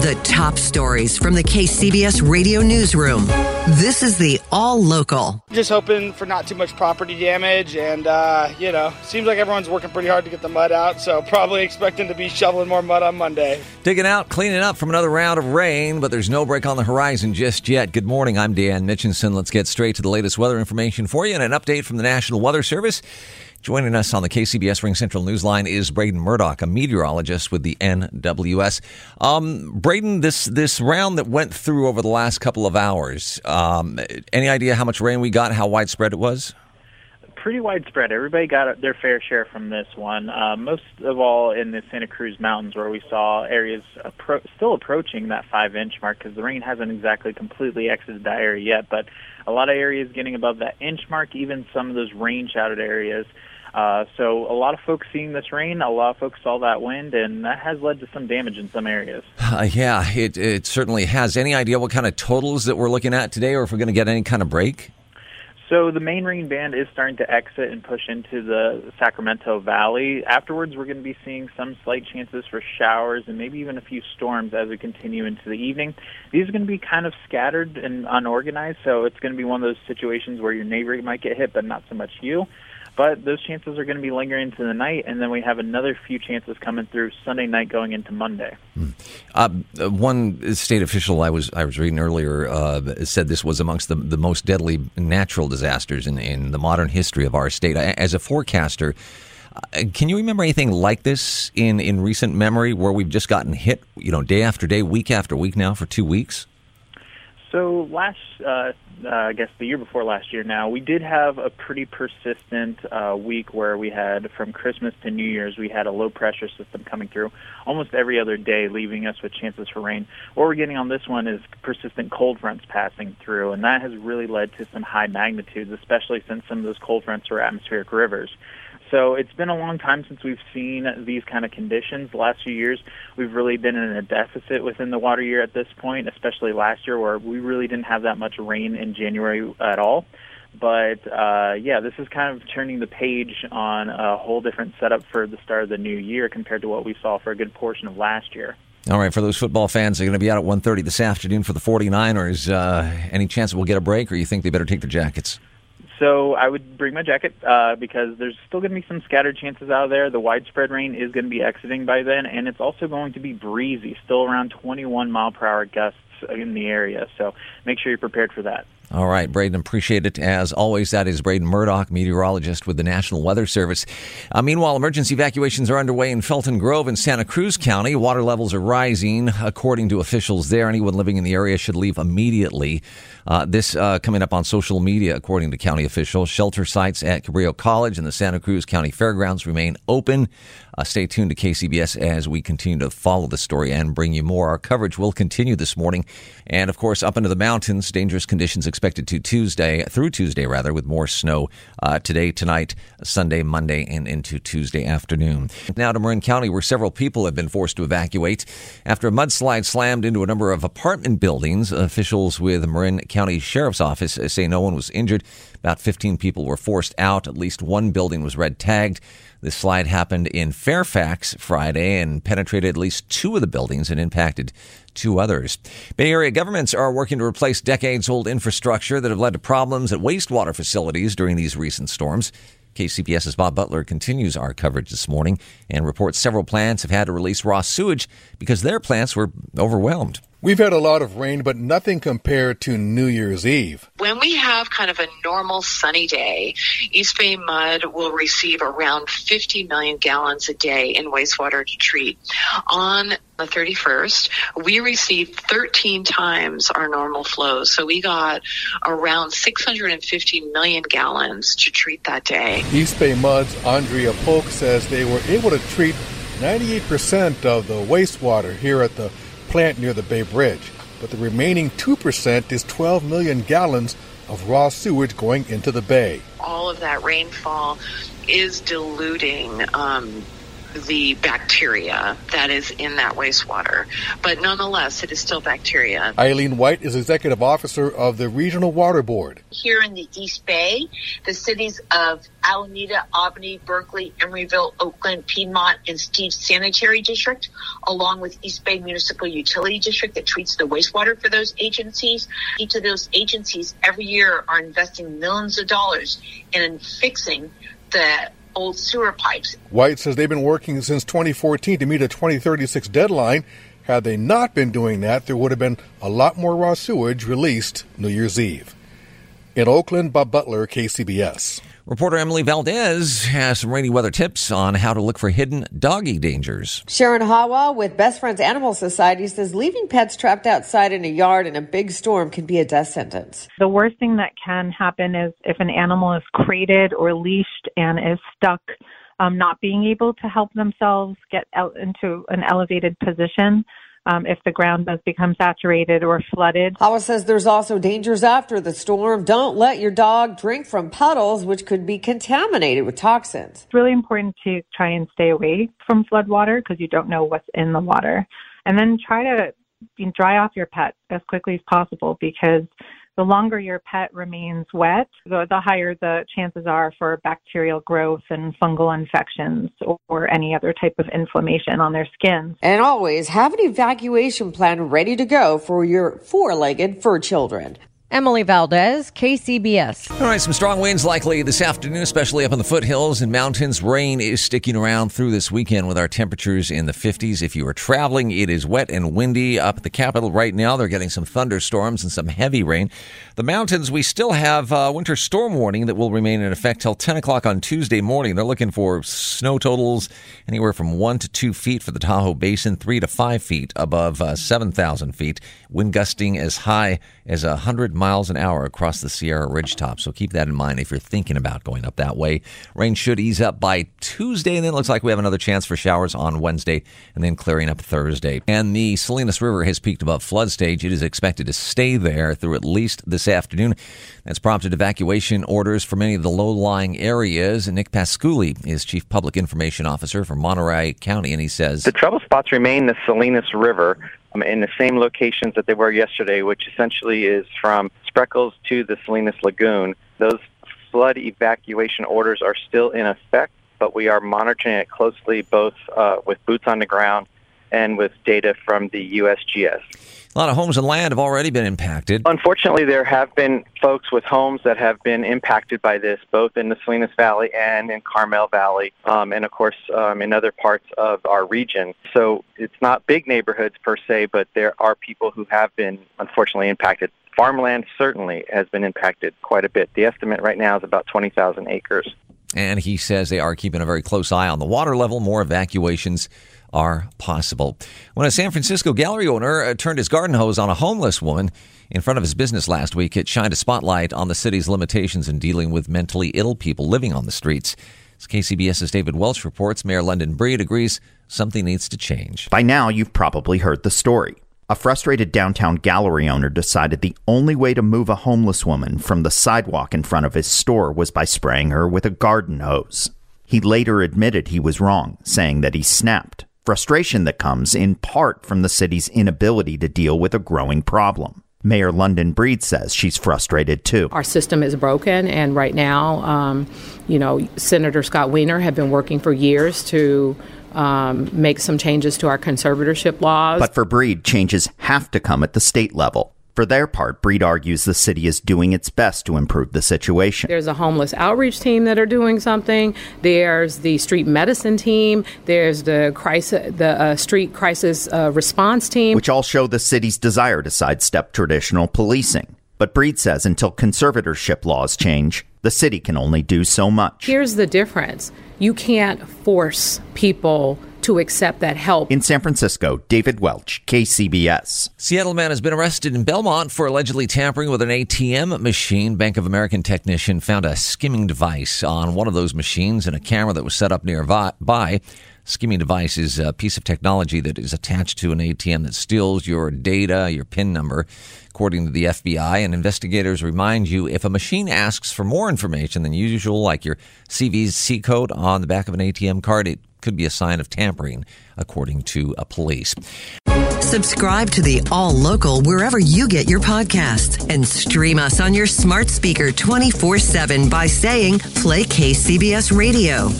The top stories from the KCBS radio newsroom. This is the All Local. Just hoping for not too much property damage, and, seems like everyone's working pretty hard to get the mud out, so probably expecting to be shoveling more mud on Monday. Digging out, cleaning up from another round of rain, but there's no break on the horizon just yet. Good morning, I'm Dan Mitchinson. Let's get straight to the latest weather information for you and an update from the National Weather Service. Joining us on the KCBS RingCentral Newsline is Braden Murdoch, a meteorologist with the NWS. Braden, this round that went through over the last couple of hours, any idea how much rain we got, how widespread it was? Pretty widespread. Everybody got their fair share from this one. Most of all in the Santa Cruz Mountains, where we saw areas still approaching that 5-inch mark, because the rain hasn't exactly completely exited that area yet, but a lot of areas getting above that inch mark, even some of those rain-shadowed areas. So a lot of folks seeing this rain, a lot of folks saw that wind, and that has led to some damage in some areas. It certainly has. Any idea what kind of totals that we're looking at today, or if we're going to get any kind of break? So the main rain band is starting to exit and push into the Sacramento Valley. Afterwards, we're going to be seeing some slight chances for showers and maybe even a few storms as we continue into the evening. These are going to be kind of scattered and unorganized, so it's going to be one of those situations where your neighbor might get hit, but not so much you. But those chances are going to be lingering into the night, and then we have another few chances coming through Sunday night going into Monday. One state official I was reading earlier said this was amongst the most deadly natural disasters in the modern history of our state. As a forecaster, can you remember anything like this in recent memory where we've just gotten hit, day after day, week after week now for 2 weeks? So the year before last year now, we did have a pretty persistent week where we had, from Christmas to New Year's, we had a low-pressure system coming through almost every other day, leaving us with chances for rain. What we're getting on this one is persistent cold fronts passing through, and that has really led to some high magnitudes, especially since some of those cold fronts are atmospheric rivers. So it's been a long time since we've seen these kind of conditions. The last few years, we've really been in a deficit within the water year at this point, especially last year where we really didn't have that much rain in January at all. But, this is kind of turning the page on a whole different setup for the start of the new year compared to what we saw for a good portion of last year. All right, for those football fans, they're going to be out at 1:30 this afternoon for the 49ers. Any chance we'll get a break, or you think they better take their jackets? So I would bring my jacket because there's still going to be some scattered chances out of there. The widespread rain is going to be exiting by then, and it's also going to be breezy, still around 21-mile-per-hour gusts in the area. So make sure you're prepared for that. All right, Braden, appreciate it. As always, that is Braden Murdoch, meteorologist with the National Weather Service. Meanwhile, emergency evacuations are underway in Felton Grove in Santa Cruz County. Water levels are rising, according to officials there. Anyone living in the area should leave immediately. This coming up on social media, according to county officials. Shelter sites at Cabrillo College and the Santa Cruz County Fairgrounds remain open. Stay tuned to KCBS as we continue to follow the story and bring you more. Our coverage will continue this morning. And, of course, up into the mountains, dangerous conditions expected to Tuesday, with more snow today, tonight, Sunday, Monday, and into Tuesday afternoon. Now to Marin County, where several people have been forced to evacuate after a mudslide slammed into a number of apartment buildings. Officials with Marin County Sheriff's Office say no one was injured. About 15 people were forced out. At least one building was red tagged. This slide happened in Fairfax Friday and penetrated at least two of the buildings and impacted two others. Bay Area governments are working to replace decades-old infrastructure that have led to problems at wastewater facilities during these recent storms. KCBS's Bob Butler continues our coverage this morning and reports several plants have had to release raw sewage because their plants were overwhelmed. We've had a lot of rain, but nothing compared to New Year's Eve. When we have kind of a normal sunny day, East Bay Mud will receive around 50 million gallons a day in wastewater to treat. On the 31st, we received 13 times our normal flow. So we got around 650 million gallons to treat that day. East Bay Mud's Andrea Polk says they were able to treat 98% of the wastewater here at the plant near the Bay Bridge, but the remaining 2% is 12 million gallons of raw sewage going into the bay. All of that rainfall is diluting the bacteria that is in that wastewater. But nonetheless, it is still bacteria. Eileen White is executive officer of the Regional Water Board. Here in the East Bay, the cities of Alameda, Albany, Berkeley, Emeryville, Oakland, Piedmont, and Steve Sanitary District, along with East Bay Municipal Utility District that treats the wastewater for those agencies. Each of those agencies every year are investing millions of dollars in fixing the old sewer pipes. White says they've been working since 2014 to meet a 2036 deadline. Had they not been doing that, there would have been a lot more raw sewage released New Year's Eve. In Oakland, Bob Butler, KCBS. Reporter Emily Valdez has some rainy weather tips on how to look for hidden doggy dangers. Sharon Hawa with Best Friends Animal Society says leaving pets trapped outside in a yard in a big storm can be a death sentence. The worst thing that can happen is if an animal is crated or leashed and is stuck, not being able to help themselves get out into an elevated position. If the ground does become saturated or flooded. Hawa says there's also dangers after the storm. Don't let your dog drink from puddles, which could be contaminated with toxins. It's really important to try and stay away from flood water because you don't know what's in the water. And then try to dry off your pet as quickly as possible because the longer your pet remains wet, the higher the chances are for bacterial growth and fungal infections or any other type of inflammation on their skin. And always have an evacuation plan ready to go for your four-legged fur children. Emily Valdez, KCBS. All right, some strong winds likely this afternoon, especially up in the foothills and mountains. Rain is sticking around through this weekend with our temperatures in the 50s. If you are traveling, it is wet and windy up at the Capitol right now. They're getting some thunderstorms and some heavy rain. The mountains, we still have a winter storm warning that will remain in effect till 10 o'clock on Tuesday morning. They're looking for snow totals anywhere from 1 to 2 feet for the Tahoe Basin, 3 to 5 feet above 7,000 feet. Wind gusting as high as 100 miles an hour across the Sierra Ridgetop. So keep that in mind if you're thinking about going up that way. Rain should ease up by Tuesday, and then it looks like we have another chance for showers on Wednesday and then clearing up Thursday. And the Salinas River has peaked above flood stage. It is expected to stay there through at least this afternoon. That's prompted evacuation orders for many of the low-lying areas. And Nick Pasculi is Chief Public Information Officer for Monterey County, and he says the trouble spots remain the Salinas River in the same locations that they were yesterday, which essentially is from Spreckles to the Salinas Lagoon. Those flood evacuation orders are still in effect, but we are monitoring it closely, both with boots on the ground and with data from the USGS. A lot of homes and land have already been impacted. Unfortunately, there have been folks with homes that have been impacted by this, both in the Salinas Valley and in Carmel Valley, and of course in other parts of our region. So it's not big neighborhoods per se, but there are people who have been unfortunately impacted. Farmland certainly has been impacted quite a bit. The estimate right now is about 20,000 acres. And he says they are keeping a very close eye on the water level. More evacuations are possible. When a San Francisco gallery owner turned his garden hose on a homeless woman in front of his business last week, it shined a spotlight on the city's limitations in dealing with mentally ill people living on the streets. As KCBS's David Welsh reports, Mayor London Breed agrees something needs to change. By now, you've probably heard the story. A frustrated downtown gallery owner decided the only way to move a homeless woman from the sidewalk in front of his store was by spraying her with a garden hose. He later admitted he was wrong, saying that he snapped. Frustration that comes in part from the city's inability to deal with a growing problem. Mayor London Breed says she's frustrated too. Our system is broken, and right now, Senator Scott Wiener had been working for years to make some changes to our conservatorship laws. But for Breed, changes have to come at the state level. For their part, Breed argues the city is doing its best to improve the situation. There's a homeless outreach team that are doing something. There's the street medicine team. There's the street crisis response team. Which all show the city's desire to sidestep traditional policing. But Breed says until conservatorship laws change, the city can only do so much. Here's the difference. You can't force people to accept that help. In San Francisco, David Welch, KCBS. Seattle man has been arrested in Belmont for allegedly tampering with an ATM machine. Bank of America technician found a skimming device on one of those machines and a camera that was set up nearby. Skimming device is a piece of technology that is attached to an ATM that steals your data, your PIN number, according to the FBI. And investigators remind you, if a machine asks for more information than usual, like your CVC code on the back of an ATM card, it could be a sign of tampering, according to police. Subscribe to the All Local wherever you get your podcasts and stream us on your smart speaker 24/7 by saying, "Play KCBS Radio."